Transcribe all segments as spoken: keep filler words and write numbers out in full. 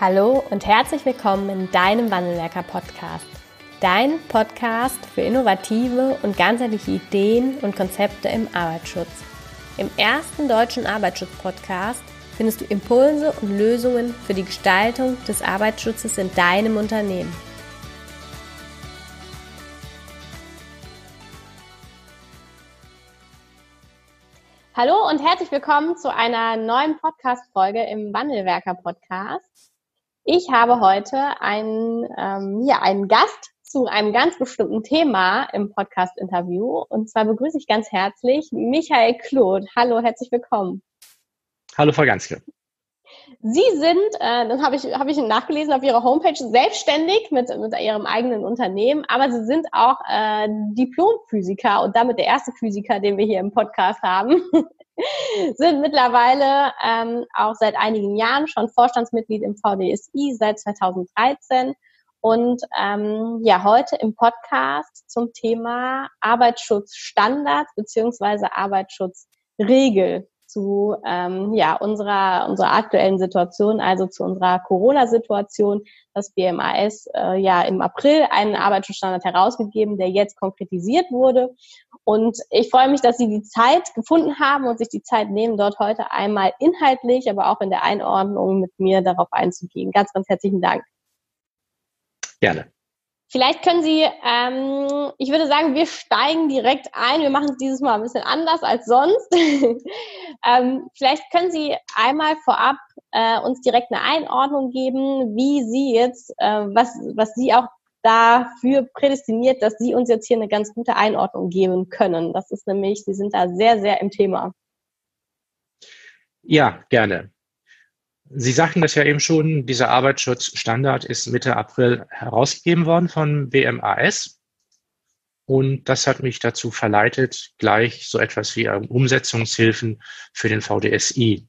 Hallo und herzlich willkommen in deinem Wandelwerker-Podcast. Dein Podcast für innovative und ganzheitliche Ideen und Konzepte im Arbeitsschutz. Im ersten deutschen Arbeitsschutz-Podcast findest du Impulse und Lösungen für die Gestaltung des Arbeitsschutzes in deinem Unternehmen. Hallo und herzlich willkommen zu einer neuen Podcast-Folge im Wandelwerker-Podcast. Ich habe heute einen, ähm, ja, einen Gast zu einem ganz bestimmten Thema im Podcast-Interview. Und zwar begrüße ich ganz herzlich Michael Kloth. Hallo, herzlich willkommen. Hallo, Frau Ganske. Sie sind, äh, das habe ich, hab ich nachgelesen auf Ihrer Homepage, selbstständig mit, mit Ihrem eigenen Unternehmen, aber Sie sind auch äh, Diplomphysiker und damit der erste Physiker, den wir hier im Podcast haben. Sind mittlerweile ähm, auch seit einigen Jahren schon Vorstandsmitglied im V D S I seit zweitausenddreizehn und ähm, ja heute im Podcast zum Thema Arbeitsschutzstandards bzw. Arbeitsschutzregel zu ähm, ja unserer unserer aktuellen Situation, also zu unserer Corona-Situation. Das B M A S äh, ja im April einen Arbeitsschutzstandard herausgegeben, der jetzt konkretisiert wurde. Und ich freue mich, dass Sie die Zeit gefunden haben und sich die Zeit nehmen, dort heute einmal inhaltlich, aber auch in der Einordnung mit mir darauf einzugehen. Ganz, ganz herzlichen Dank. Gerne. Vielleicht können Sie, ähm, ich würde sagen, wir steigen direkt ein. Wir machen es dieses Mal ein bisschen anders als sonst. ähm, vielleicht können Sie einmal vorab äh, uns direkt eine Einordnung geben, wie Sie jetzt, äh, was, was Sie auch dafür prädestiniert, dass Sie uns jetzt hier eine ganz gute Einordnung geben können. Das ist nämlich, Sie sind da sehr, sehr im Thema. Ja, gerne. Sie sagten das ja eben schon, dieser Arbeitsschutzstandard ist Mitte April herausgegeben worden von B M A S. Und das hat mich dazu verleitet, gleich so etwas wie Umsetzungshilfen für den V D S I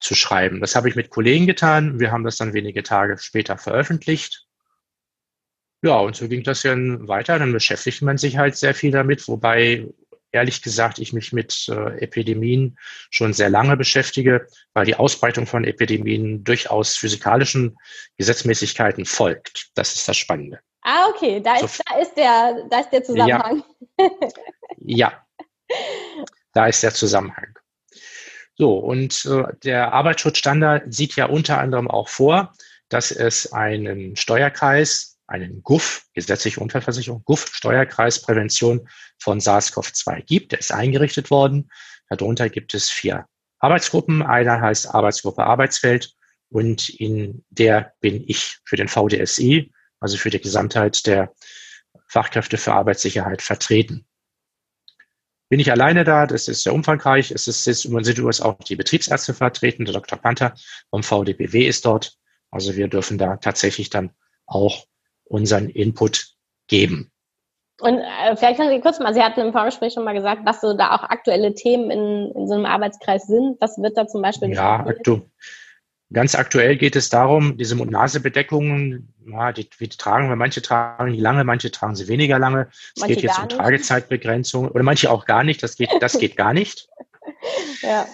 zu schreiben. Das habe ich mit Kollegen getan. Wir haben das dann wenige Tage später veröffentlicht. Ja, und so ging das dann weiter. Dann beschäftigt man sich halt sehr viel damit, wobei ehrlich gesagt, ich mich mit äh, Epidemien schon sehr lange beschäftige, weil die Ausbreitung von Epidemien durchaus physikalischen Gesetzmäßigkeiten folgt. Das ist das Spannende. Ah, okay, da ist, so, da ist, der, da ist der Zusammenhang. Ja, ja, da ist der Zusammenhang. So, und äh, der Arbeitsschutzstandard sieht ja unter anderem auch vor, dass es einen Steuerkreis, einen G U F, gesetzliche Unfallversicherung, G U F, Steuerkreisprävention von SARS-CoV zwei gibt. Der ist eingerichtet worden. Darunter gibt es vier Arbeitsgruppen. Einer heißt Arbeitsgruppe Arbeitsfeld und in der bin ich für den V D S I, also für die Gesamtheit der Fachkräfte für Arbeitssicherheit vertreten. Bin ich alleine da, das ist sehr umfangreich. Es ist, sind übrigens auch die Betriebsärzte vertreten, der Doktor Panther vom V D B W ist dort. Also wir dürfen da tatsächlich dann auch unseren Input geben. Und äh, vielleicht können Sie kurz mal, Sie hatten im Vorgespräch schon mal gesagt, was so da auch aktuelle Themen in, in so einem Arbeitskreis sind. Was wird da zum Beispiel? Ja, aktu- ganz aktuell geht es darum, diese Mund-Nase-Bedeckungen, ja, die, die tragen wir, manche tragen die lange, manche tragen sie weniger lange. Es manche geht jetzt um Tragezeitbegrenzung oder manche auch gar nicht, das geht, das geht gar nicht. Ja.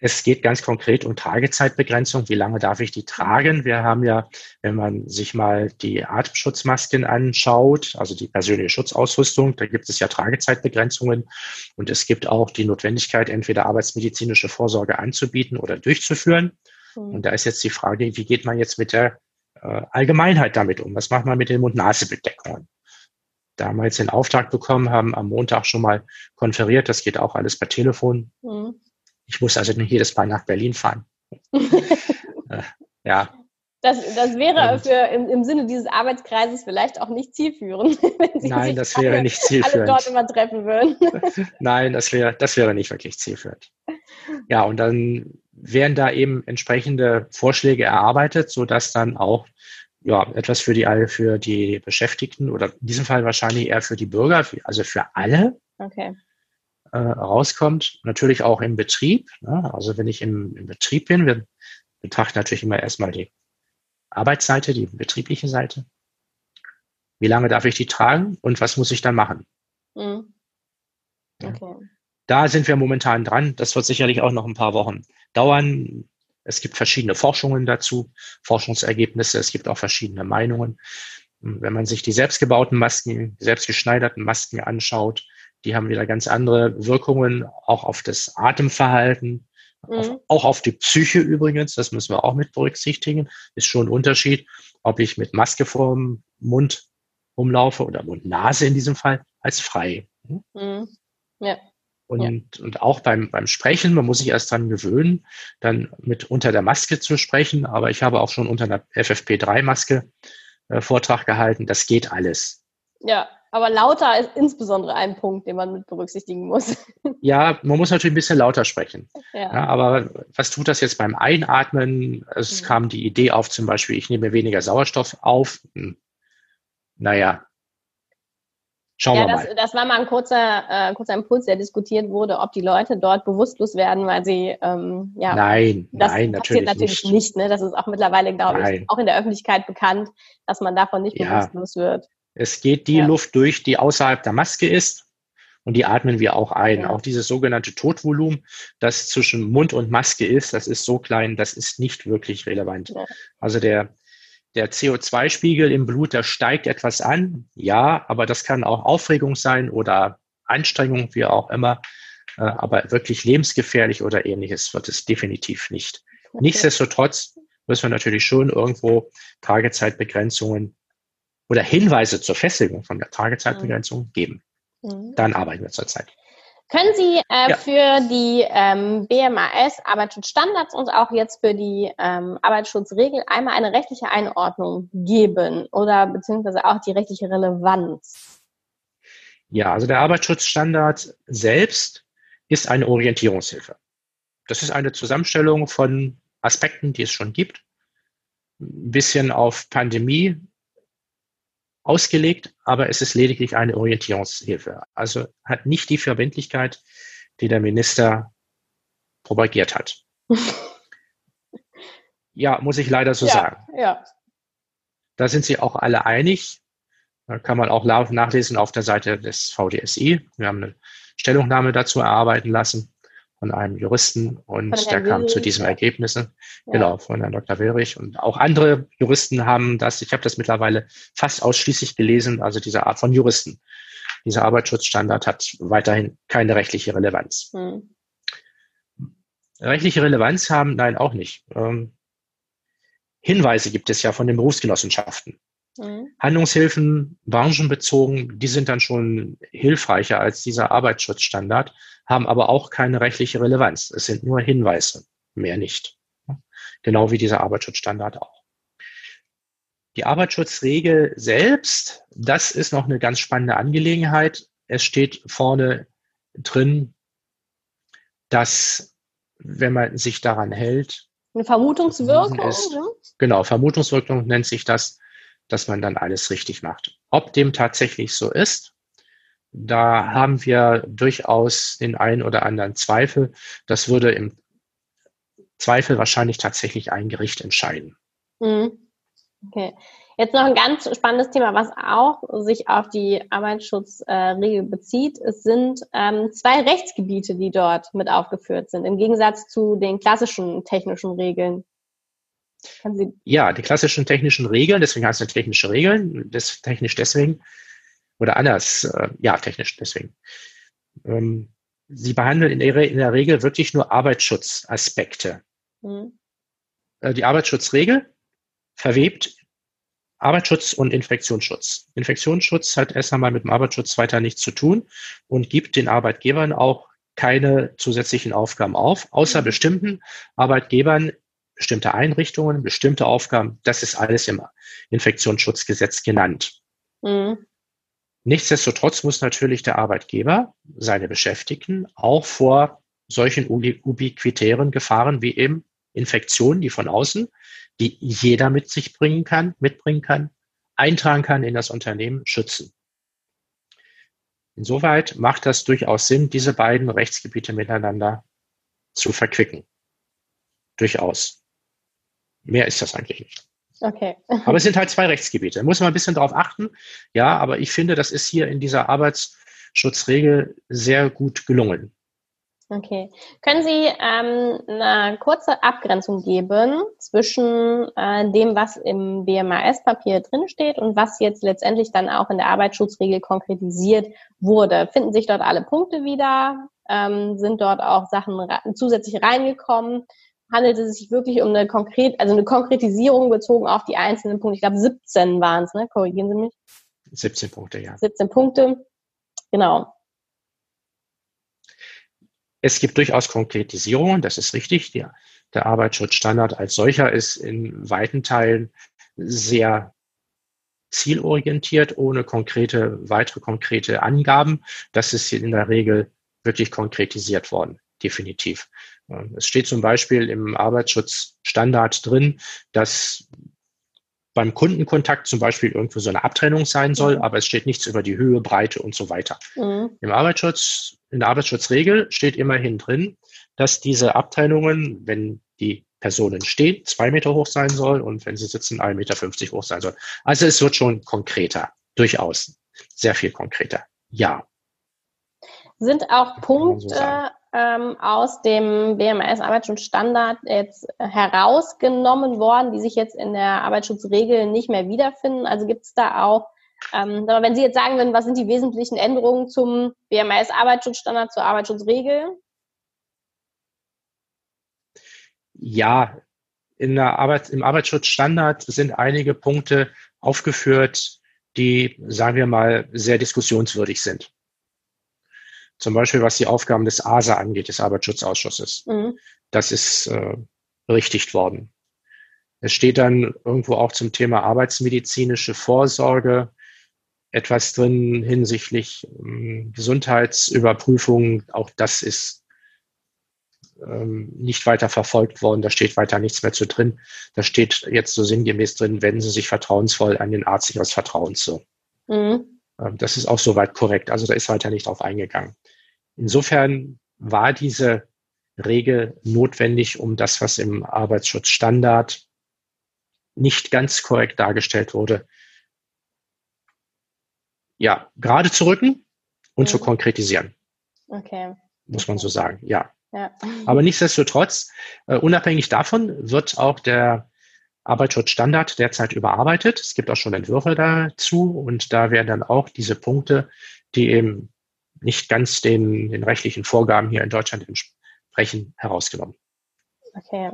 Es geht ganz konkret um Tragezeitbegrenzung. Wie lange darf ich die tragen? Wir haben ja, wenn man sich mal die Atemschutzmasken anschaut, also die persönliche Schutzausrüstung, da gibt es ja Tragezeitbegrenzungen. Und es gibt auch die Notwendigkeit, entweder arbeitsmedizinische Vorsorge anzubieten oder durchzuführen. Und da ist jetzt die Frage, wie geht man jetzt mit der äh, Allgemeinheit damit um? Was macht man mit den Mund-Nase-Bedeckungen? Damals den Auftrag bekommen, haben am Montag schon mal konferiert. Das geht auch alles per Telefon. Mhm. Ich muss also nicht jedes Mal nach Berlin fahren. Ja. Das, das wäre für, im, im Sinne dieses Arbeitskreises vielleicht auch nicht zielführend, wenn Sie Nein, sich das wäre alle, nicht zielführend. alle dort immer treffen würden. Nein, das wäre, das wäre nicht wirklich zielführend. Ja, und dann werden da eben entsprechende Vorschläge erarbeitet, sodass dann auch ja, etwas für die, für die Beschäftigten oder in diesem Fall wahrscheinlich eher für die Bürger, also für alle. Okay. Rauskommt, natürlich auch im Betrieb. Also wenn ich im, im Betrieb bin, wir betrachten natürlich immer erstmal die Arbeitsseite, die betriebliche Seite. Wie lange darf ich die tragen und was muss ich dann machen? Mhm. Okay. Da sind wir momentan dran. Das wird sicherlich auch noch ein paar Wochen dauern. Es gibt verschiedene Forschungen dazu, Forschungsergebnisse, es gibt auch verschiedene Meinungen. Wenn man sich die selbstgebauten Masken, selbstgeschneiderten Masken anschaut, die haben wieder ganz andere Wirkungen, auch auf das Atemverhalten, mhm. auf, auch auf die Psyche übrigens, das müssen wir auch mit berücksichtigen. Ist schon ein Unterschied, ob ich mit Maske vorm Mund rumlaufe oder Mund-Nase in diesem Fall, als frei. Mhm. Ja. Und, und auch beim, beim Sprechen, man muss sich erst dran gewöhnen, dann mit unter der Maske zu sprechen, aber ich habe auch schon unter einer F F P drei Maske äh, Vortrag gehalten, das geht alles. Ja, aber lauter ist insbesondere ein Punkt, den man mit berücksichtigen muss. Ja, man muss natürlich ein bisschen lauter sprechen, ja. Ja, aber was tut das jetzt beim Einatmen? Es mhm. kam die Idee auf, zum Beispiel, ich nehme weniger Sauerstoff auf, hm. naja. Schauen ja, wir mal. Das, das war mal ein kurzer, äh, kurzer Impuls, der diskutiert wurde, ob die Leute dort bewusstlos werden, weil sie, ähm, ja, nein, das nein, passiert natürlich, natürlich nicht. nicht ne? Das ist auch mittlerweile, glaube nein. ich, auch in der Öffentlichkeit bekannt, dass man davon nicht ja. bewusstlos wird. Es geht die ja. Luft durch, die außerhalb der Maske ist, und die atmen wir auch ein. Ja. Auch dieses sogenannte Totvolumen, das zwischen Mund und Maske ist, das ist so klein, das ist nicht wirklich relevant. Ja. Also der Der C O zwei Spiegel im Blut, der steigt etwas an, ja, aber das kann auch Aufregung sein oder Anstrengung, wie auch immer. Aber wirklich lebensgefährlich oder Ähnliches wird es definitiv nicht. Okay. Nichtsdestotrotz müssen wir natürlich schon irgendwo Tagezeitbegrenzungen oder Hinweise zur Festigung von der Tagezeitbegrenzung geben. Mhm. Dann arbeiten wir zurzeit. Können Sie äh, ja. für die ähm, B M A S Arbeitsschutzstandards und auch jetzt für die ähm, Arbeitsschutzregeln einmal eine rechtliche Einordnung geben oder beziehungsweise auch die rechtliche Relevanz? Ja, also der Arbeitsschutzstandard selbst ist eine Orientierungshilfe. Das ist eine Zusammenstellung von Aspekten, die es schon gibt, ein bisschen auf Pandemie ausgelegt, aber es ist lediglich eine Orientierungshilfe. Also hat nicht die Verbindlichkeit, die der Minister propagiert hat. Ja, muss ich leider so ja, sagen. Ja. Da sind sie auch alle einig. Da kann man auch nachlesen auf der Seite des V D S I. Wir haben eine Stellungnahme dazu erarbeiten lassen von einem Juristen und der kam zu diesem Ergebnis. Ja. Genau, von Herrn Doktor Wilrich. Und auch andere Juristen haben das, ich habe das mittlerweile fast ausschließlich gelesen, also diese Art von Juristen. Dieser Arbeitsschutzstandard hat weiterhin keine rechtliche Relevanz. Hm. Rechtliche Relevanz haben, nein, auch nicht. Ähm, Hinweise gibt es ja von den Berufsgenossenschaften. Hm. Handlungshilfen, branchenbezogen, die sind dann schon hilfreicher als dieser Arbeitsschutzstandard, haben aber auch keine rechtliche Relevanz. Es sind nur Hinweise, mehr nicht. Genau wie dieser Arbeitsschutzstandard auch. Die Arbeitsschutzregel selbst, das ist noch eine ganz spannende Angelegenheit. Es steht vorne drin, dass, wenn man sich daran hält... Eine Vermutungswirkung? Ist, ja. Genau, Vermutungswirkung nennt sich das, dass man dann alles richtig macht. Ob dem tatsächlich so ist, da haben wir durchaus den einen oder anderen Zweifel. Das würde im Zweifel wahrscheinlich tatsächlich ein Gericht entscheiden. Okay. Jetzt noch ein ganz spannendes Thema, was auch sich auf die Arbeitsschutzregel bezieht. Es sind ähm, zwei Rechtsgebiete, die dort mit aufgeführt sind, im Gegensatz zu den klassischen technischen Regeln. Können Sie ja, die klassischen technischen Regeln, deswegen heißt es technische Regeln, das technisch deswegen, oder anders, ja, technisch deswegen. Sie behandeln in der Regel wirklich nur Arbeitsschutzaspekte. Mhm. Die Arbeitsschutzregel verwebt Arbeitsschutz und Infektionsschutz. Infektionsschutz hat erst einmal mit dem Arbeitsschutz weiter nichts zu tun und gibt den Arbeitgebern auch keine zusätzlichen Aufgaben auf, außer mhm. bestimmten Arbeitgebern, bestimmte Einrichtungen, bestimmte Aufgaben. Das ist alles im Infektionsschutzgesetz genannt. Mhm. Nichtsdestotrotz muss natürlich der Arbeitgeber seine Beschäftigten auch vor solchen ubiquitären Gefahren wie eben Infektionen, die von außen, die jeder mit sich bringen kann, mitbringen kann, eintragen kann in das Unternehmen, schützen. Insoweit macht das durchaus Sinn, diese beiden Rechtsgebiete miteinander zu verquicken. Durchaus. Mehr ist das eigentlich nicht. Okay. Aber es sind halt zwei Rechtsgebiete. Da muss man ein bisschen drauf achten. Ja, aber ich finde, das ist hier in dieser Arbeitsschutzregel sehr gut gelungen. Okay. Können Sie ähm, eine kurze Abgrenzung geben zwischen äh, dem, was im B M A S-Papier drinsteht und was jetzt letztendlich dann auch in der Arbeitsschutzregel konkretisiert wurde? Finden sich dort alle Punkte wieder? Ähm, sind dort auch Sachen ra- zusätzlich reingekommen? Handelt es sich wirklich um eine konkret, also eine Konkretisierung bezogen auf die einzelnen Punkte? Ich glaube, siebzehn waren es, ne? Korrigieren Sie mich. siebzehn Punkte, ja. siebzehn Punkte, genau. Es gibt durchaus Konkretisierungen, das ist richtig. Der, der Arbeitsschutzstandard als solcher ist in weiten Teilen sehr zielorientiert, ohne konkrete, weitere konkrete Angaben. Das ist in der Regel wirklich konkretisiert worden, definitiv. Es steht zum Beispiel im Arbeitsschutzstandard drin, dass beim Kundenkontakt zum Beispiel irgendwo so eine Abtrennung sein soll, mhm. aber es steht nichts über die Höhe, Breite und so weiter. Mhm. Im Arbeitsschutz, in der Arbeitsschutzregel steht immerhin drin, dass diese Abtrennungen, wenn die Personen stehen, zwei Meter hoch sein sollen und wenn sie sitzen, eins Komma fünfzig Meter hoch sein sollen. Also es wird schon konkreter, durchaus, sehr viel konkreter, ja. Sind auch Punkte ähm, aus dem B M A S-Arbeitsschutzstandard jetzt herausgenommen worden, die sich jetzt in der Arbeitsschutzregel nicht mehr wiederfinden? Also gibt es da auch, ähm, wenn Sie jetzt sagen würden, was sind die wesentlichen Änderungen zum B M A S-Arbeitsschutzstandard, zur Arbeitsschutzregel? Ja, in der Arbeit, im Arbeitsschutzstandard sind einige Punkte aufgeführt, die, sagen wir mal, sehr diskussionswürdig sind. Zum Beispiel, was die Aufgaben des A S A angeht, des Arbeitsschutzausschusses. Mhm. Das ist äh, berichtigt worden. Es steht dann irgendwo auch zum Thema arbeitsmedizinische Vorsorge etwas drin hinsichtlich ähm, Gesundheitsüberprüfung. Auch das ist ähm, nicht weiter verfolgt worden. Da steht weiter nichts mehr zu drin. Da steht jetzt so sinngemäß drin, wenden Sie sich vertrauensvoll an den Arzt Ihres Vertrauens zu. Mhm. Das ist auch soweit korrekt. Also da ist weiter nicht drauf eingegangen. Insofern war diese Regel notwendig, um das, was im Arbeitsschutzstandard nicht ganz korrekt dargestellt wurde, ja, gerade zu rücken und mhm. zu konkretisieren. Okay. Muss man so sagen, ja. ja. Aber nichtsdestotrotz, unabhängig davon wird auch der Arbeitsschutzstandard derzeit überarbeitet. Es gibt auch schon Entwürfe dazu und da werden dann auch diese Punkte, die eben nicht ganz den, den rechtlichen Vorgaben hier in Deutschland entsprechen, herausgenommen. Okay.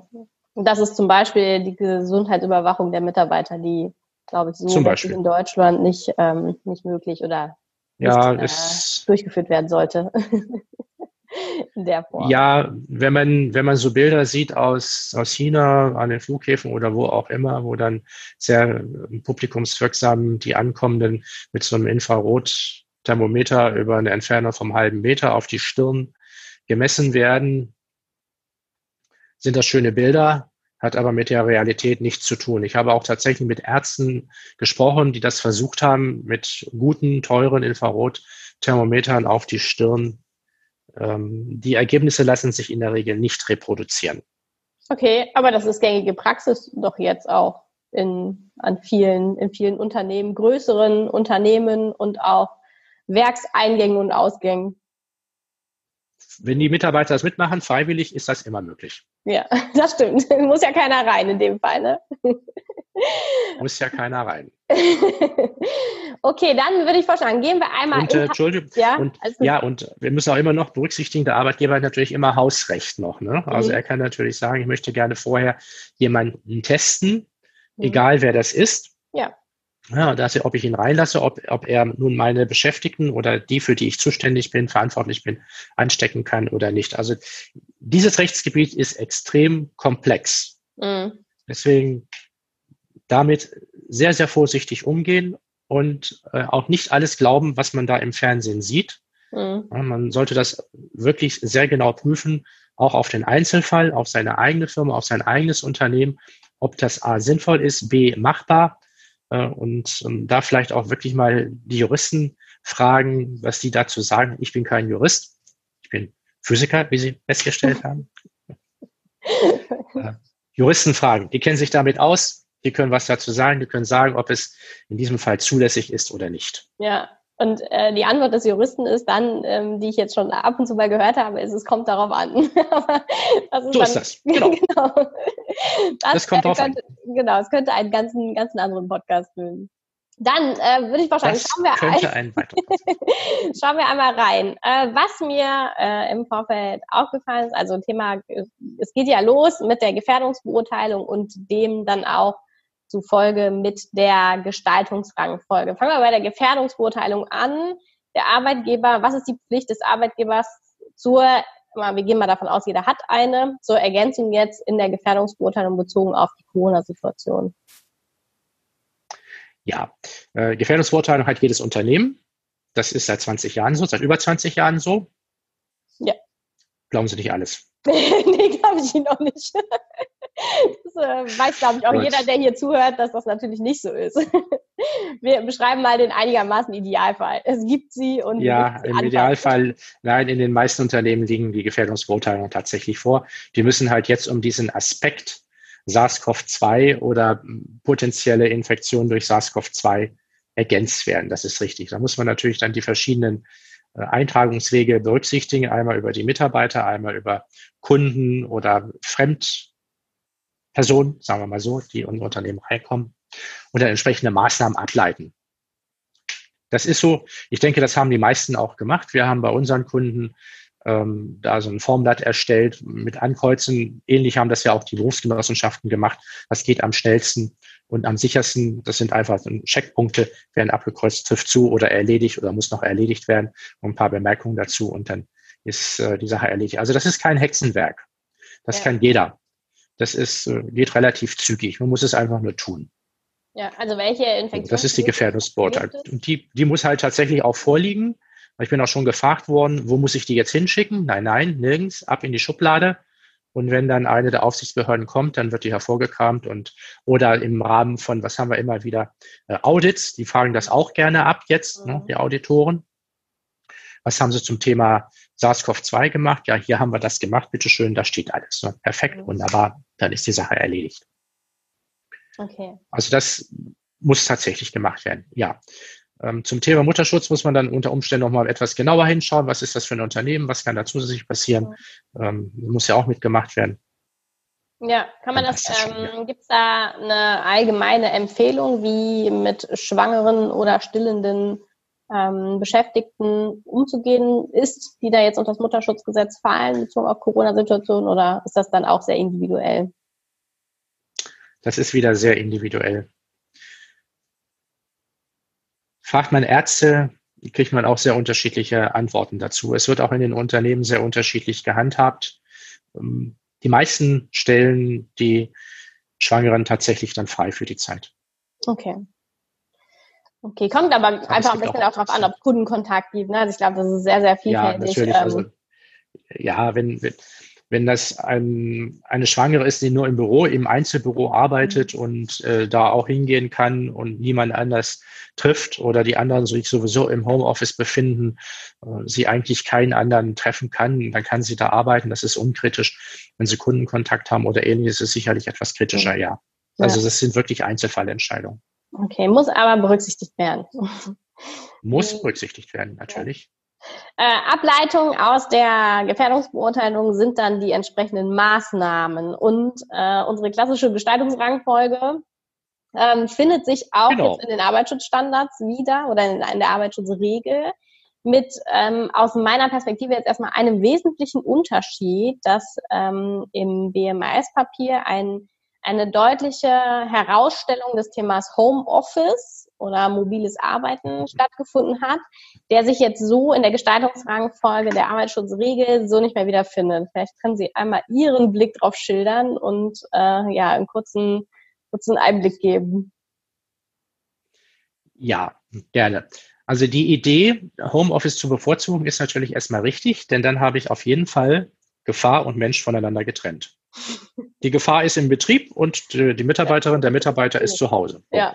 Und das ist zum Beispiel die Gesundheitsüberwachung der Mitarbeiter, die, glaube ich, so in Deutschland nicht, ähm, nicht möglich oder nicht, ja, äh, es durchgeführt werden sollte. In der Form. Ja, wenn man, wenn man so Bilder sieht aus, aus China, an den Flughäfen oder wo auch immer, wo dann sehr publikumswirksam die Ankommenden mit so einem Infrarotthermometer über eine Entfernung vom halben Meter auf die Stirn gemessen werden, sind das schöne Bilder, hat aber mit der Realität nichts zu tun. Ich habe auch tatsächlich mit Ärzten gesprochen, die das versucht haben, mit guten, teuren Infrarotthermometern auf die Stirn. Die Ergebnisse lassen sich in der Regel nicht reproduzieren. Okay, aber das ist gängige Praxis doch jetzt auch in, an vielen, in vielen Unternehmen, größeren Unternehmen und auch Werkseingängen und Ausgängen. Wenn die Mitarbeiter das mitmachen, freiwillig, ist das immer möglich. Ja, das stimmt. Muss ja keiner rein in dem Fall, ne? Muss ja keiner rein. Okay, dann würde ich vorschlagen, gehen wir einmal... Und, äh, Entschuldigung, ja? Und, ja, und wir müssen auch immer noch berücksichtigen, der Arbeitgeber hat natürlich immer Hausrecht noch, ne? Also mhm. er kann natürlich sagen, ich möchte gerne vorher jemanden testen, mhm. egal wer das ist. Ja. Ja, dass ich, ob ich ihn reinlasse, ob, ob er nun meine Beschäftigten oder die, für die ich zuständig bin, verantwortlich bin, anstecken kann oder nicht. Also dieses Rechtsgebiet ist extrem komplex. Mhm. Deswegen damit sehr, sehr vorsichtig umgehen und äh, auch nicht alles glauben, was man da im Fernsehen sieht. Mhm. Ja, man sollte das wirklich sehr genau prüfen, auch auf den Einzelfall, auf seine eigene Firma, auf sein eigenes Unternehmen, ob das A sinnvoll ist, B machbar. Und um, da vielleicht auch wirklich mal die Juristen fragen, was die dazu sagen. Ich bin kein Jurist, ich bin Physiker, wie Sie festgestellt haben. äh, Juristen fragen, die kennen sich damit aus, die können was dazu sagen, die können sagen, ob es in diesem Fall zulässig ist oder nicht. Ja, Und äh, die Antwort des Juristen ist dann, ähm, die ich jetzt schon ab und zu mal gehört habe, ist, es kommt darauf an. Aber das ist so dann, ist das, genau. genau. Das, das kommt äh, drauf könnte, an. Genau, es könnte einen ganzen, ganzen anderen Podcast führen. Dann äh, würde ich wahrscheinlich, schauen wir, ein, schauen wir einmal rein. Äh, was mir äh, im Vorfeld aufgefallen ist, also Thema, es geht ja los mit der Gefährdungsbeurteilung und dem dann auch zufolge mit der Gestaltungsrangfolge. Fangen wir bei der Gefährdungsbeurteilung an. Der Arbeitgeber, was ist die Pflicht des Arbeitgebers zur, wir gehen mal davon aus, jeder hat eine, zur Ergänzung jetzt in der Gefährdungsbeurteilung bezogen auf die Corona-Situation? Ja, äh, Gefährdungsbeurteilung hat jedes Unternehmen. Das ist seit zwanzig Jahren so, seit über zwanzig Jahren so. Ja. Glauben Sie nicht alles? Nee, glaube ich Ihnen auch nicht. Das äh, weiß, glaube ich, auch Gut. jeder, der hier zuhört, dass das natürlich nicht so ist. Wir beschreiben mal den einigermaßen Idealfall. Es gibt sie und ja, im anfangen. Idealfall, nein, in den meisten Unternehmen liegen die Gefährdungsbeurteilungen tatsächlich vor. Die müssen halt jetzt um diesen Aspekt SARS-C o V zwei oder potenzielle Infektion durch SARS-C o V zwei ergänzt werden. Das ist richtig. Da muss man natürlich dann die verschiedenen Eintragungswege berücksichtigen, einmal über die Mitarbeiter, einmal über Kunden oder Fremdpersonen, sagen wir mal so, die in unser Unternehmen reinkommen und dann entsprechende Maßnahmen ableiten. Das ist so, ich denke, das haben die meisten auch gemacht. Wir haben bei unseren Kunden ähm, da so ein Formblatt erstellt mit Ankreuzen. Ähnlich haben das ja auch die Berufsgenossenschaften gemacht. Das geht am schnellsten und am sichersten. Das sind einfach Checkpunkte, werden abgekreuzt, trifft zu oder erledigt oder muss noch erledigt werden und ein paar Bemerkungen dazu und dann ist äh, die Sache erledigt. Also das ist kein Hexenwerk. Das ja. kann jeder. Das ist, äh, geht relativ zügig. Man muss es einfach nur tun. Ja, also welche Infektion? Das ist die Gefährdungsbeurteilung. Und die, die muss halt tatsächlich auch vorliegen. Ich bin auch schon gefragt worden, wo muss ich die jetzt hinschicken? Nein, nein, nirgends, ab in die Schublade. Und wenn dann eine der Aufsichtsbehörden kommt, dann wird die hervorgekramt und oder im Rahmen von, was haben wir immer wieder, Audits, die fragen das auch gerne ab jetzt, mhm. ne, die Auditoren. Was haben sie zum Thema SARS-C o V zwei gemacht? Ja, hier haben wir das gemacht, bitteschön, da steht alles. Ne? Perfekt, mhm. wunderbar, dann ist die Sache erledigt. Okay. Also das muss tatsächlich gemacht werden, ja. Zum Thema Mutterschutz muss man dann unter Umständen noch mal etwas genauer hinschauen. Was ist das für ein Unternehmen? Was kann da zusätzlich passieren? Ja. Ähm, muss ja auch mitgemacht werden. Ja, kann man das, das ähm, gibt es da eine allgemeine Empfehlung, wie mit schwangeren oder stillenden ähm, Beschäftigten umzugehen ist, die da jetzt unter das Mutterschutzgesetz fallen, bezogen auf Corona-Situation, oder ist das dann auch sehr individuell? Das ist wieder sehr individuell. Fragt man Ärzte, kriegt man auch sehr unterschiedliche Antworten dazu. Es wird auch in den Unternehmen sehr unterschiedlich gehandhabt. Die meisten stellen die Schwangeren tatsächlich dann frei für die Zeit. Okay. Okay, kommt aber, aber einfach ein bisschen auch, auch darauf an, ob Kundenkontakt gibt. Ne? Also ich glaube, das ist sehr, sehr vielfältig. Ja, natürlich. Ähm, also, ja, wenn, wenn, wenn das ein, eine Schwangere ist, die nur im Büro, im Einzelbüro arbeitet mhm. und äh, da auch hingehen kann und niemand anders trifft oder die anderen sich sowieso im Homeoffice befinden, sie eigentlich keinen anderen treffen kann, dann kann sie da arbeiten, das ist unkritisch. Wenn sie Kundenkontakt haben oder ähnliches, ist es sicherlich etwas kritischer, ja. Also das sind wirklich Einzelfallentscheidungen. Okay, muss aber berücksichtigt werden. Muss berücksichtigt werden, natürlich. Äh, Ableitungen aus der Gefährdungsbeurteilung sind dann die entsprechenden Maßnahmen und äh, unsere klassische Gestaltungsrangfolge Ähm, findet sich auch genau. jetzt in den Arbeitsschutzstandards wieder oder in, in der Arbeitsschutzregel mit ähm, aus meiner Perspektive jetzt erstmal einem wesentlichen Unterschied, dass ähm, im B M A S-Papier ein, eine deutliche Herausstellung des Themas Homeoffice oder mobiles Arbeiten mhm. stattgefunden hat, der sich jetzt so in der Gestaltungsrangfolge der Arbeitsschutzregel so nicht mehr wiederfindet. Vielleicht können Sie einmal Ihren Blick drauf schildern und äh, ja, einen kurzen Kurz einen Einblick geben. Ja, gerne. Also die Idee, Homeoffice zu bevorzugen, ist natürlich erstmal richtig, denn dann habe ich auf jeden Fall Gefahr und Mensch voneinander getrennt. Die Gefahr ist im Betrieb und die Mitarbeiterin, der Mitarbeiter ist zu Hause. Ja.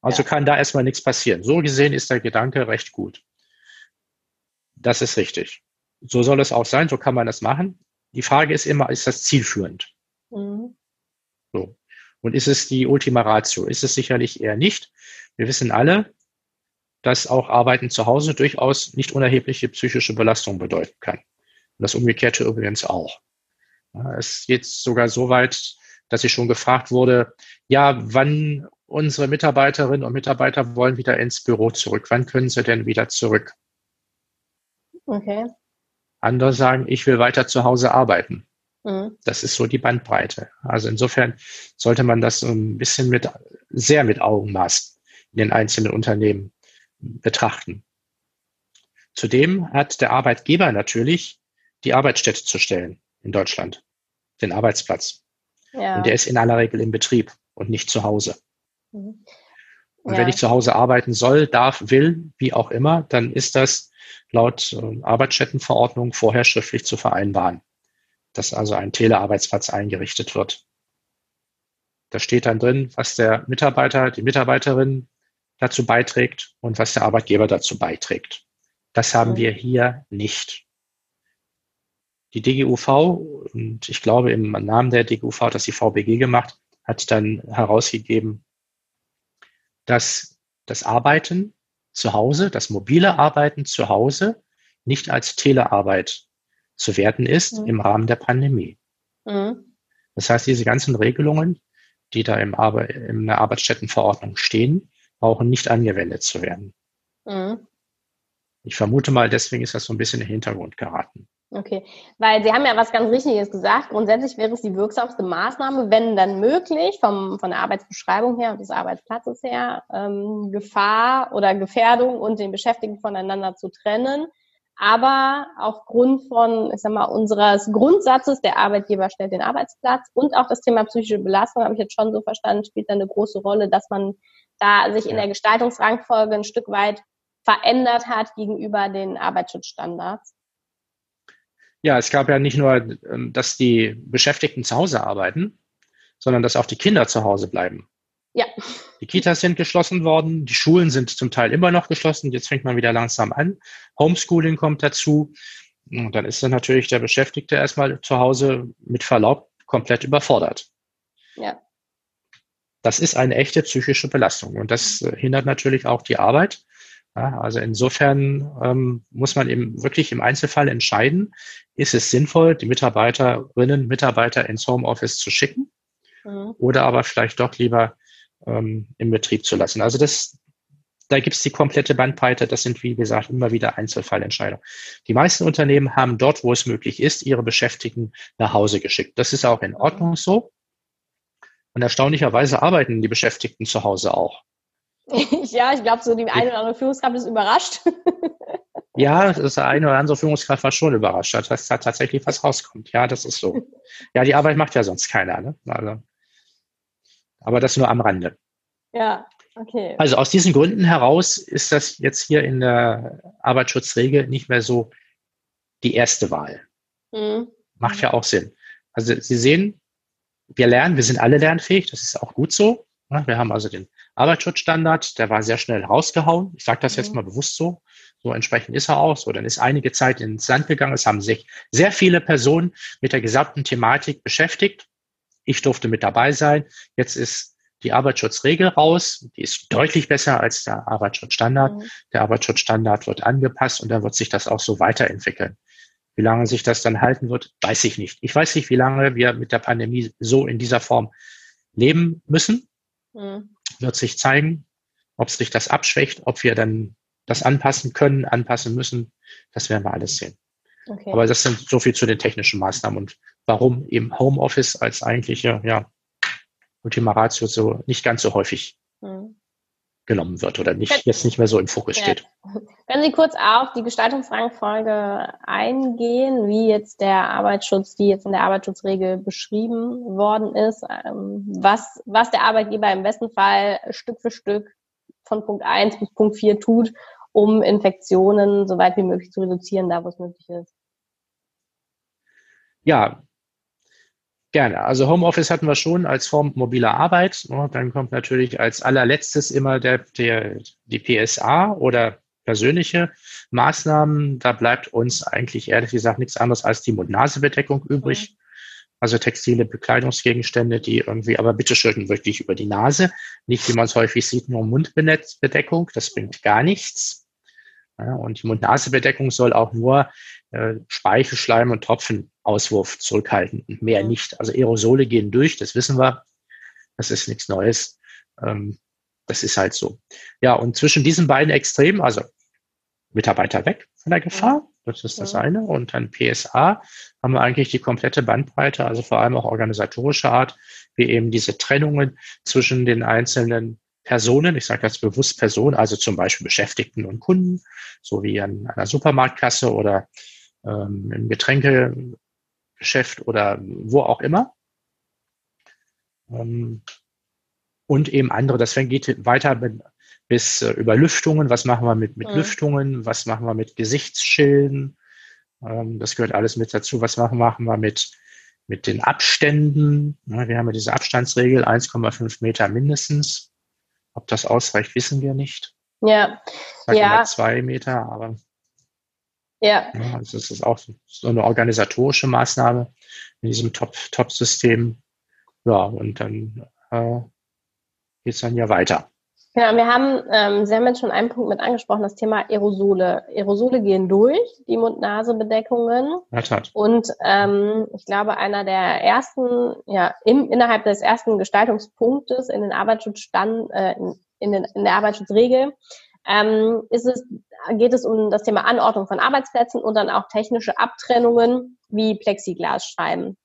Also ja. kann da erstmal nichts passieren. So gesehen ist der Gedanke recht gut. Das ist richtig. So soll es auch sein, so kann man das machen. Die Frage ist immer, ist das zielführend? Mhm. So. Und ist es die Ultima Ratio? Ist es sicherlich eher nicht. Wir wissen alle, dass auch Arbeiten zu Hause durchaus nicht unerhebliche psychische Belastung bedeuten kann. Und das Umgekehrte übrigens auch. Es geht sogar so weit, dass ich schon gefragt wurde, ja, wann unsere Mitarbeiterinnen und Mitarbeiter wollen wieder ins Büro zurück. Wann können sie denn wieder zurück? Okay. Andere sagen, ich will weiter zu Hause arbeiten. Mhm. Das ist so die Bandbreite. Also insofern sollte man das ein bisschen mit, sehr mit Augenmaß in den einzelnen Unternehmen betrachten. Zudem hat der Arbeitgeber natürlich die Arbeitsstätte zu stellen in Deutschland, den Arbeitsplatz. Ja. Und der ist in aller Regel im Betrieb und nicht zu Hause. Mhm. Und ja. Wenn ich zu Hause arbeiten soll, darf, will, wie auch immer, dann ist das laut äh, Arbeitsstättenverordnung vorher schriftlich zu vereinbaren, dass also ein Telearbeitsplatz eingerichtet wird. Da steht dann drin, was der Mitarbeiter, die Mitarbeiterin dazu beiträgt und was der Arbeitgeber dazu beiträgt. Das haben mhm. wir hier nicht. Die D G U V, und ich glaube im Namen der D G U V hat das die V B G gemacht, hat dann herausgegeben, dass das Arbeiten zu Hause, das mobile Arbeiten zu Hause nicht als Telearbeit zu werten ist mhm. im Rahmen der Pandemie. Mhm. Das heißt, diese ganzen Regelungen, die da im Arbe- in der Arbeitsstättenverordnung stehen, brauchen nicht angewendet zu werden. Mhm. Ich vermute mal, deswegen ist das so ein bisschen in den Hintergrund geraten. Okay, weil Sie haben ja was ganz Richtiges gesagt. Grundsätzlich wäre es die wirksamste Maßnahme, wenn dann möglich, vom, von der Arbeitsbeschreibung her und des Arbeitsplatzes her, ähm, Gefahr oder Gefährdung und den Beschäftigten voneinander zu trennen. Aber aufgrund von, ich sag mal, unseres Grundsatzes, der Arbeitgeber stellt den Arbeitsplatz, und auch das Thema psychische Belastung, habe ich jetzt schon so verstanden, spielt da eine große Rolle, dass man da sich in der Gestaltungsrangfolge ein Stück weit verändert hat gegenüber den Arbeitsschutzstandards. Ja, es gab ja nicht nur, dass die Beschäftigten zu Hause arbeiten, sondern dass auch die Kinder zu Hause bleiben. Ja. Die Kitas sind geschlossen worden, die Schulen sind zum Teil immer noch geschlossen, jetzt fängt man wieder langsam an. Homeschooling kommt dazu. Und dann ist dann natürlich der Beschäftigte erstmal zu Hause mit Verlaub komplett überfordert. Ja. Das ist eine echte psychische Belastung und das hindert natürlich auch die Arbeit. Ja, also insofern ähm, muss man eben wirklich im Einzelfall entscheiden, ist es sinnvoll, die Mitarbeiterinnen und Mitarbeiter ins Homeoffice zu schicken mhm. oder aber vielleicht doch lieber ähm, im Betrieb zu lassen. Also das, da gibt es die komplette Bandbreite. Das sind, wie gesagt, immer wieder Einzelfallentscheidungen. Die meisten Unternehmen haben dort, wo es möglich ist, ihre Beschäftigten nach Hause geschickt. Das ist auch in Ordnung so. Und erstaunlicherweise arbeiten die Beschäftigten zu Hause auch. Ja, ich glaube, so die eine oder andere Führungskraft ist überrascht. Ja, das eine oder andere Führungskraft war schon überrascht, dass da tatsächlich was rauskommt. Ja, das ist so. Ja, die Arbeit macht ja sonst keiner, ne? Also, aber das nur am Rande. Ja, okay. Also aus diesen Gründen heraus ist das jetzt hier in der Arbeitsschutzregel nicht mehr so die erste Wahl. Mhm. Macht ja auch Sinn. Also Sie sehen, wir lernen, wir sind alle lernfähig, das ist auch gut so. Wir haben also den Arbeitsschutzstandard, der war sehr schnell rausgehauen. Ich sage das jetzt mal bewusst so. So entsprechend ist er auch so. Dann ist einige Zeit ins Land gegangen. Es haben sich sehr viele Personen mit der gesamten Thematik beschäftigt. Ich durfte mit dabei sein. Jetzt ist die Arbeitsschutzregel raus. Die ist deutlich besser als der Arbeitsschutzstandard. Mhm. Der Arbeitsschutzstandard wird angepasst und dann wird sich das auch so weiterentwickeln. Wie lange sich das dann halten wird, weiß ich nicht. Ich weiß nicht, wie lange wir mit der Pandemie so in dieser Form leben müssen. Mhm. Wird sich zeigen, ob sich das abschwächt, ob wir dann das anpassen können, anpassen müssen. Das werden wir alles sehen. Okay. Aber das sind so viel zu den technischen Maßnahmen und warum eben Homeoffice als eigentliche, ja, Ultima Ratio so nicht ganz so häufig mhm. genommen wird oder nicht, jetzt nicht mehr so im Fokus ja. steht. Können Sie kurz auf die Gestaltungsrangfolge eingehen, wie jetzt der Arbeitsschutz, die jetzt in der Arbeitsschutzregel beschrieben worden ist, was, was der Arbeitgeber im besten Fall Stück für Stück von Punkt eins bis Punkt vier tut, um Infektionen so weit wie möglich zu reduzieren, da wo es möglich ist? Ja, gerne. Also Homeoffice hatten wir schon als Form mobiler Arbeit. Dann kommt natürlich als allerletztes immer der, der, die P S A oder persönliche Maßnahmen. Da bleibt uns eigentlich ehrlich gesagt nichts anderes als die Mund-Nase-Bedeckung übrig. also textile Bekleidungsgegenstände, die irgendwie, aber bitte schön wirklich über die Nase, nicht wie man es häufig sieht, nur Mundbedeckung, das bringt gar nichts. Ja, und die Mund-Nase-Bedeckung soll auch nur äh, Speichelschleim und Tropfenauswurf zurückhalten und mehr nicht. Also Aerosole gehen durch, das wissen wir, das ist nichts Neues. Ähm, das ist halt so. Ja, und zwischen diesen beiden Extremen, also Mitarbeiter weg von der Gefahr, das ist das eine, und dann P S A, haben wir eigentlich die komplette Bandbreite, also vor allem auch organisatorischer Art, wie eben diese Trennungen zwischen den einzelnen Personen, ich sage jetzt bewusst Personen, also zum Beispiel Beschäftigten und Kunden, so wie an einer Supermarktkasse oder ähm, im Getränkegeschäft oder wo auch immer. Ähm, und eben andere, das geht weiter mit, bis äh, über Lüftungen, was machen wir mit, mit mhm. Lüftungen, was machen wir mit Gesichtsschilden, ähm, das gehört alles mit dazu, was machen, machen wir mit, mit den Abständen, ja, wir haben ja diese Abstandsregel, eins Komma fünf Meter mindestens. Ob das ausreicht, wissen wir nicht. Ja. Sag ja. Mal zwei Meter, aber ja. Ja, also es ist auch so eine organisatorische Maßnahme in diesem Top-Top-System. Ja, und dann äh, geht es dann ja weiter. Genau, wir haben, ähm, Sie haben jetzt schon einen Punkt mit angesprochen, das Thema Aerosole. Aerosole gehen durch, die Mund-Nase-Bedeckungen. Und ähm, ich glaube, einer der ersten, ja, im, innerhalb des ersten Gestaltungspunktes in den Arbeitsschutzstand, äh, in, den, in der Arbeitsschutzregel, ähm, ist es, geht es um das Thema Anordnung von Arbeitsplätzen und dann auch technische Abtrennungen wie Plexiglasscheiben.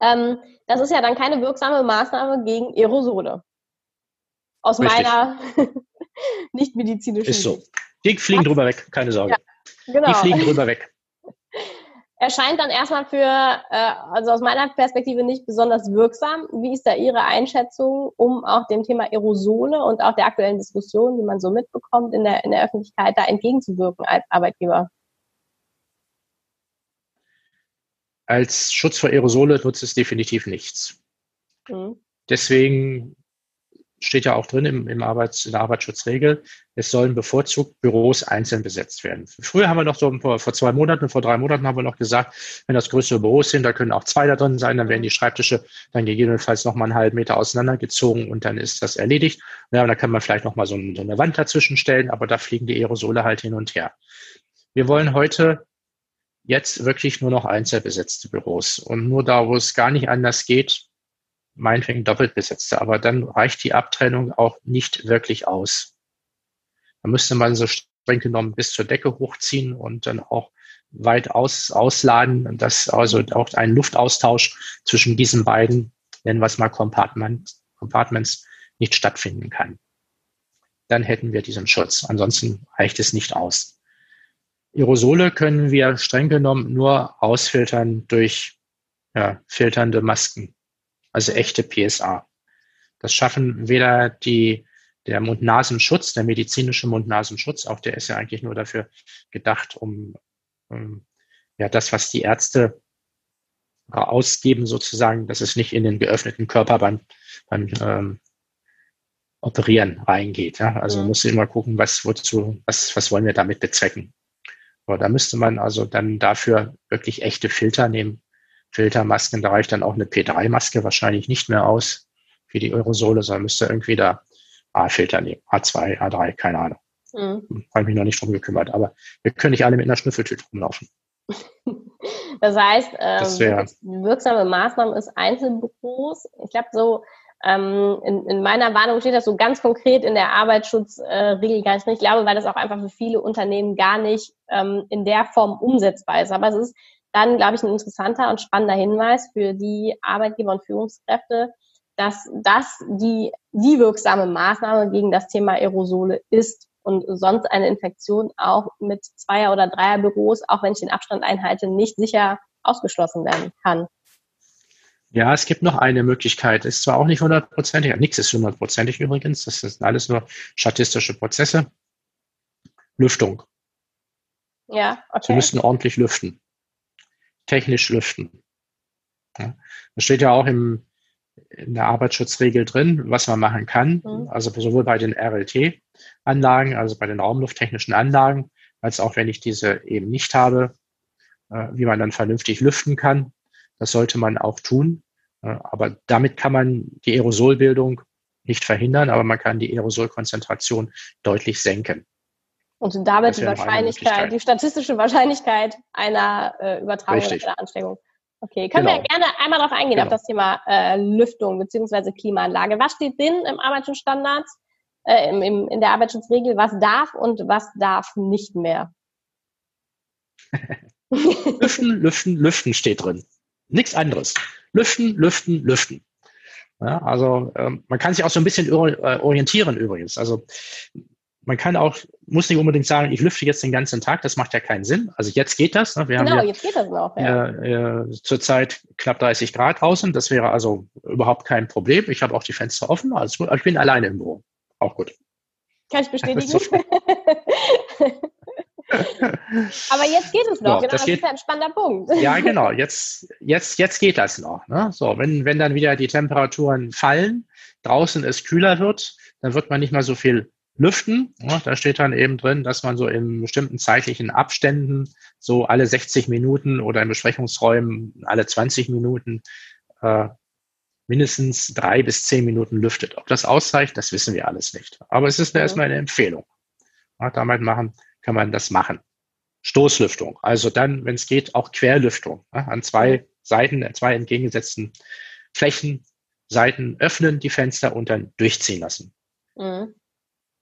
Ähm, das ist ja dann keine wirksame Maßnahme gegen Aerosole. Aus Richtig. Meiner nicht medizinischen Ist so. Die fliegen drüber weg, keine Sorge. Ja, genau. Die fliegen drüber weg. Erscheint dann erstmal für, also aus meiner Perspektive nicht besonders wirksam. Wie ist da Ihre Einschätzung, um auch dem Thema Aerosole und auch der aktuellen Diskussion, die man so mitbekommt, in der, in der Öffentlichkeit da entgegenzuwirken als Arbeitgeber? Als Schutz vor Aerosole nutzt es definitiv nichts. Hm. Deswegen steht ja auch drin im, im Arbeits-, in der Arbeitsschutzregel, es sollen bevorzugt Büros einzeln besetzt werden. Früher haben wir noch so, vor zwei Monaten, vor drei Monaten haben wir noch gesagt, wenn das größere Büros sind, da können auch zwei da drin sein, dann werden die Schreibtische dann gegebenenfalls nochmal einen halben Meter auseinandergezogen und dann ist das erledigt. Ja, und da kann man vielleicht nochmal so, ein, so eine Wand dazwischen stellen, aber da fliegen die Aerosole halt hin und her. Wir wollen heute jetzt wirklich nur noch einzeln besetzte Büros und nur da, wo es gar nicht anders geht, meinetwegen doppelt besetzte, aber dann reicht die Abtrennung auch nicht wirklich aus. Da müsste man so streng genommen bis zur Decke hochziehen und dann auch weit aus, ausladen, dass also auch ein Luftaustausch zwischen diesen beiden, nennen wir es mal Compartment, Compartments, nicht stattfinden kann. Dann hätten wir diesen Schutz. Ansonsten reicht es nicht aus. Aerosole können wir streng genommen nur ausfiltern durch ja, filternde Masken. Also echte P S A. Das schaffen weder die, der Mund-Nasen-Schutz, der medizinische Mund-Nasen-Schutz, auch der ist ja eigentlich nur dafür gedacht, um, um ja das, was die Ärzte ausgeben sozusagen, dass es nicht in den geöffneten Körper beim, beim ähm, Operieren reingeht. Ja? Also muss ich immer gucken, was, wozu, was, was wollen wir damit bezwecken. Aber da müsste man also dann dafür wirklich echte Filter nehmen. Filtermasken, da reicht dann auch eine P drei Maske wahrscheinlich nicht mehr aus für die Aerosole, sondern müsste irgendwie da A-Filter nehmen, A zwei, A drei, keine Ahnung. Mhm. Habe ich mich noch nicht drum gekümmert, aber wir können nicht alle mit einer Schnüffeltüte rumlaufen. Das heißt, ähm, das wär, wirksame Maßnahmen ist Einzelbüros. Ich glaube so, ähm, in, in meiner Warnung steht das so ganz konkret in der Arbeitsschutzregel äh, gar nicht drin. Ich glaube, weil das auch einfach für viele Unternehmen gar nicht ähm, in der Form umsetzbar ist. Aber es ist dann, glaube ich, ein interessanter und spannender Hinweis für die Arbeitgeber und Führungskräfte, dass das die, die wirksame Maßnahme gegen das Thema Aerosole ist und sonst eine Infektion auch mit Zweier- oder Dreierbüros, auch wenn ich den Abstand einhalte, nicht sicher ausgeschlossen werden kann. Ja, es gibt noch eine Möglichkeit. Ist zwar auch nicht hundertprozentig, nichts ist hundertprozentig übrigens, das sind alles nur statistische Prozesse. Lüftung. Ja, okay. Sie müssten ordentlich lüften. Technisch lüften. Ja. Das steht ja auch im, in der Arbeitsschutzregel drin, was man machen kann, mhm. also sowohl bei den R L T-Anlagen, also bei den raumlufttechnischen Anlagen, als auch wenn ich diese eben nicht habe, äh, wie man dann vernünftig lüften kann. Das sollte man auch tun. Aber damit kann man die Aerosolbildung nicht verhindern, aber man kann die Aerosolkonzentration deutlich senken. Und damit die Wahrscheinlichkeit, die statistische Wahrscheinlichkeit einer äh, Übertragung oder einer Ansteckung. Okay, können genau. wir ja gerne einmal darauf eingehen, genau. auf das Thema äh, Lüftung bzw. Klimaanlage. Was steht denn im Arbeitsschutzstandard, äh, im, im, in der Arbeitsschutzregel, was darf und was darf nicht mehr? Lüften, lüften, lüften steht drin. Nichts anderes. Lüften, lüften, lüften. Ja, also ähm, man kann sich auch so ein bisschen orientieren übrigens. Also man kann auch, muss nicht unbedingt sagen, ich lüfte jetzt den ganzen Tag, das macht ja keinen Sinn. Also jetzt geht das. Ne? Wir genau, haben ja, jetzt geht das auch. Ja. Äh, äh, zurzeit knapp dreißig Grad draußen, das wäre also überhaupt kein Problem. Ich habe auch die Fenster offen, alles gut. Aber ich bin alleine im Büro, auch gut. Kann ich bestätigen. So aber jetzt geht es noch, so, genau, das, das geht, ist ja ein spannender Punkt. Ja, genau, jetzt, jetzt, jetzt geht das noch. Ne? So, wenn, wenn dann wieder die Temperaturen fallen, draußen es kühler wird, dann wird man nicht mehr so viel lüften. Ne? Da steht dann eben drin, dass man so in bestimmten zeitlichen Abständen, so alle sechzig Minuten oder in Besprechungsräumen alle zwanzig Minuten, äh, mindestens drei bis zehn Minuten lüftet. Ob das ausreicht, das wissen wir alles nicht. Aber es ist mhm. erstmal eine Empfehlung. Ja, damit machen kann man das machen. Stoßlüftung, also dann, wenn es geht, auch Querlüftung. Ja, an zwei Seiten, an zwei entgegengesetzten Flächen, Seiten öffnen die Fenster und dann durchziehen lassen. Mhm.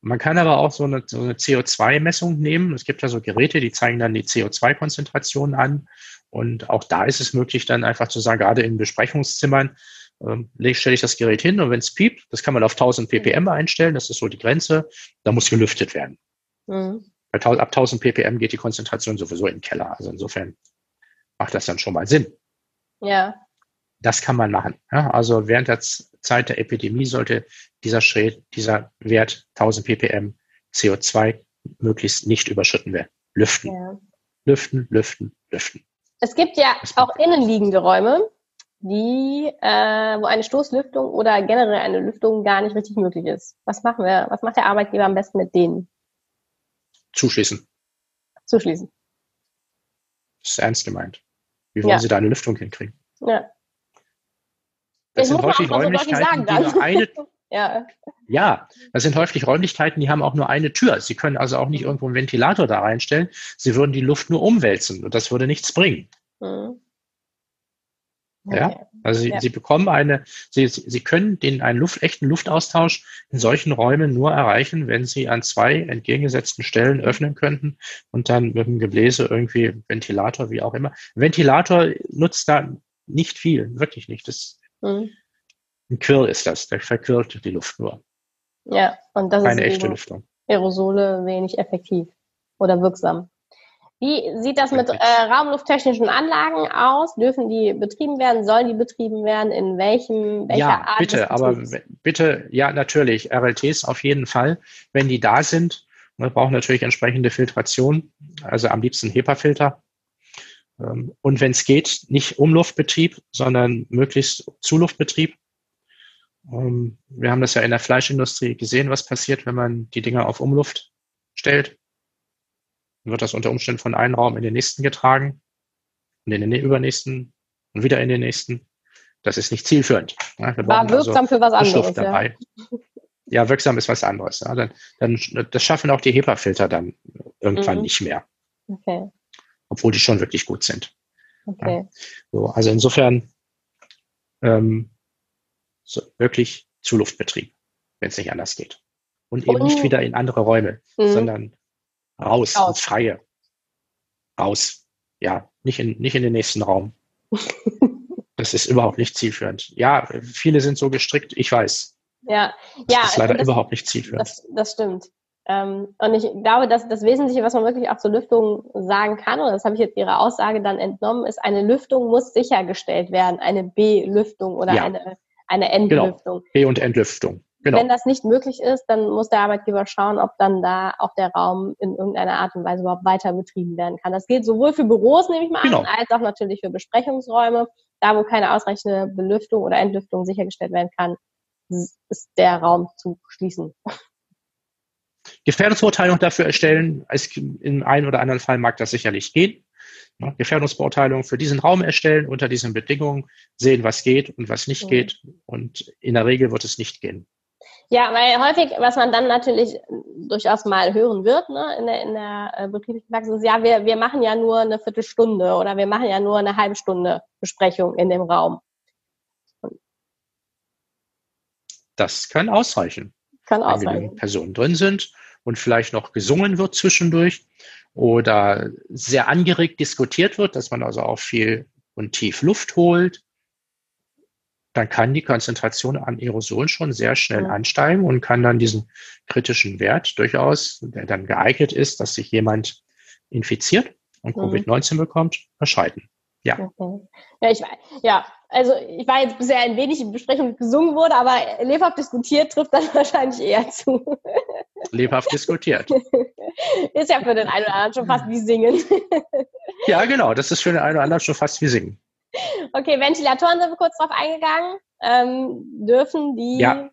Man kann aber auch so eine, so eine C O zwei Messung nehmen. Es gibt ja so Geräte, die zeigen dann die C O zwei Konzentration an. Und auch da ist es möglich, dann einfach zu sagen, gerade in Besprechungszimmern, äh, stelle ich das Gerät hin und wenn es piept, das kann man auf tausend ppm einstellen, das ist so die Grenze, da muss gelüftet werden. Mhm. Ab tausend ppm geht die Konzentration sowieso in den Keller. Also insofern macht das dann schon mal Sinn. Ja. Das kann man machen. Ja, also während der Zeit der Epidemie sollte dieser Schritt, dieser Wert tausend ppm C O zwei möglichst nicht überschritten werden. Lüften. Ja. Lüften, lüften, lüften. Es gibt ja auch innenliegende Räume, die, äh, wo eine Stoßlüftung oder generell eine Lüftung gar nicht richtig möglich ist. Was machen wir? Was macht der Arbeitgeber am besten mit denen? Zuschließen. Zuschließen. Das ist ernst gemeint. Wie wollen ja. Sie da eine Lüftung hinkriegen? Ja. Das ich sind häufig Räumlichkeiten, so sagen, die nur eine... ja. ja, das sind häufig Räumlichkeiten, die haben auch nur eine Tür. Sie können also auch nicht irgendwo einen Ventilator da reinstellen. Sie würden die Luft nur umwälzen und das würde nichts bringen. Mhm. Okay. Ja, also Sie, ja. Sie bekommen eine, Sie, Sie können den einen Luft, echten Luftaustausch in solchen Räumen nur erreichen, wenn Sie an zwei entgegengesetzten Stellen öffnen könnten und dann mit dem Gebläse irgendwie Ventilator, wie auch immer. Ventilator nutzt da nicht viel, wirklich nicht. Das, mhm. Ein Quirl ist das, der verquirlt die Luft nur. Ja, und das Keine ist echte Lüftung. Aerosole wenig effektiv oder wirksam. Wie sieht das mit äh, raumlufttechnischen Anlagen aus? Dürfen die betrieben werden? Sollen die betrieben werden? In welchem, welcher ja, Art? Ja, bitte, aber bitte, ja, natürlich. R L Ts auf jeden Fall, wenn die da sind. Wir brauchen natürlich entsprechende Filtration, also am liebsten HEPA-Filter. Und wenn es geht, nicht Umluftbetrieb, sondern möglichst Zuluftbetrieb. Wir haben das ja in der Fleischindustrie gesehen, was passiert, wenn man die Dinger auf Umluft stellt. Wird das unter Umständen von einem Raum in den nächsten getragen und in den übernächsten und wieder in den nächsten. Das ist nicht zielführend. Wir War wirksam also für was anderes. Dabei. Ja. ja, wirksam ist was anderes. Ja, dann, dann, das schaffen auch die HEPA-Filter dann irgendwann mhm. nicht mehr. Okay. Obwohl die schon wirklich gut sind. Okay. Ja, so, also insofern ähm, so wirklich Zuluftbetrieb, wenn es nicht anders geht. Und eben oh. nicht wieder in andere Räume, mhm. sondern Raus, Aus. ins Freie. Raus. Ja, nicht in, nicht in den nächsten Raum. Das ist überhaupt nicht zielführend. Ja, viele sind so gestrickt, ich weiß. Ja, das ja, ist leider das, überhaupt nicht zielführend. Das, das stimmt. Ähm, und ich glaube, dass das Wesentliche, was man wirklich auch zur Lüftung sagen kann, und das habe ich jetzt Ihrer Aussage dann entnommen, ist, eine Lüftung muss sichergestellt werden. Eine B-Lüftung oder ja. eine, eine Entlüftung. Genau. B- und Entlüftung. Genau. Wenn das nicht möglich ist, dann muss der Arbeitgeber schauen, ob dann da auch der Raum in irgendeiner Art und Weise überhaupt weiter betrieben werden kann. Das gilt sowohl für Büros, nehme ich mal genau. an, als auch natürlich für Besprechungsräume. Da, wo keine ausreichende Belüftung oder Entlüftung sichergestellt werden kann, ist der Raum zu schließen. Gefährdungsbeurteilung dafür erstellen, im einen oder anderen Fall mag das sicherlich gehen. Gefährdungsbeurteilung für diesen Raum erstellen, unter diesen Bedingungen, sehen, was geht und was nicht geht. Und in der Regel wird es nicht gehen. Ja, weil häufig, was man dann natürlich durchaus mal hören wird, ne, in der, in der betrieblichen Praxis, ist, ja, wir, wir machen ja nur eine Viertelstunde oder wir machen ja nur eine halbe Stunde Besprechung in dem Raum. Das kann ausreichen. Kann ausreichen. Wenn genügend Personen drin sind und vielleicht noch gesungen wird zwischendurch oder sehr angeregt diskutiert wird, dass man also auch viel und tief Luft holt, dann kann die Konzentration an Aerosolen schon sehr schnell ja. ansteigen und kann dann diesen kritischen Wert durchaus, der dann geeignet ist, dass sich jemand infiziert und mhm. Covid neunzehn bekommt, erscheinen. Ja. Okay. Ja, ich, ja, also ich war jetzt bisher ein wenig in Besprechung gesungen wurde, aber lebhaft diskutiert trifft das wahrscheinlich eher zu. Lebhaft diskutiert. Ist ja für den einen oder anderen schon fast wie singen. Ja, genau, das ist für den einen oder anderen schon fast wie singen. Okay, Ventilatoren sind wir kurz drauf eingegangen. Ähm, dürfen die ja.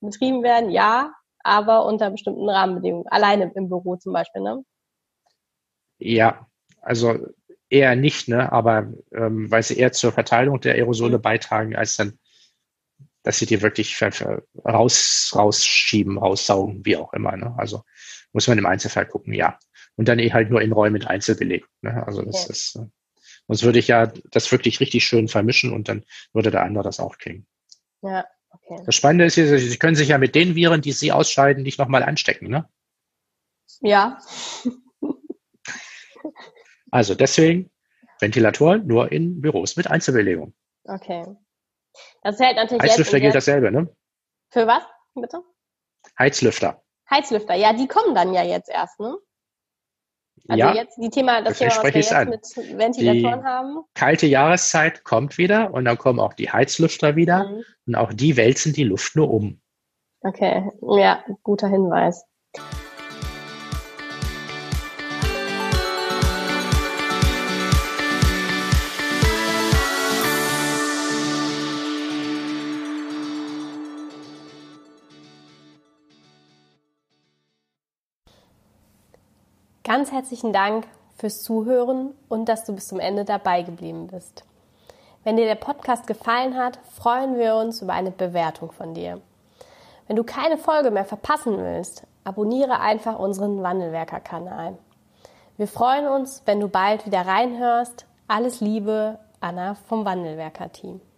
betrieben werden? Ja, aber unter bestimmten Rahmenbedingungen. Alleine im Büro zum Beispiel, ne? Ja, also eher nicht, ne? Aber ähm, weil sie eher zur Verteilung der Aerosole beitragen, als dann, dass sie die wirklich raus, rausschieben, raussaugen, wie auch immer, ne? Also muss man im Einzelfall gucken, ja. Und dann eh halt nur in Räumen mit Einzelbeleg, ne? Also das okay. ist... Sonst würde ich ja das wirklich richtig schön vermischen und dann würde der andere das auch kriegen. Ja, okay. Das Spannende ist, Sie können sich ja mit den Viren, die Sie ausscheiden, nicht nochmal anstecken, ne? Ja. Also deswegen Ventilatoren nur in Büros mit Einzelbelegung. Okay. Das hält natürlich Heizlüfter gilt dasselbe, ne? Für was, bitte? Heizlüfter. Heizlüfter, ja, die kommen dann ja jetzt erst, ne? Also ja, jetzt die Thema, das Thema, was wir jetzt an. mit Ventilatoren die haben. Kalte Jahreszeit kommt wieder und dann kommen auch die Heizlüfter wieder mhm. und auch die wälzen die Luft nur um. Okay, ja, guter Hinweis. Ganz herzlichen Dank fürs Zuhören und dass du bis zum Ende dabei geblieben bist. Wenn dir der Podcast gefallen hat, freuen wir uns über eine Bewertung von dir. Wenn du keine Folge mehr verpassen willst, abonniere einfach unseren Wandelwerker-Kanal. Wir freuen uns, wenn du bald wieder reinhörst. Alles Liebe, Anna vom Wandelwerker-Team.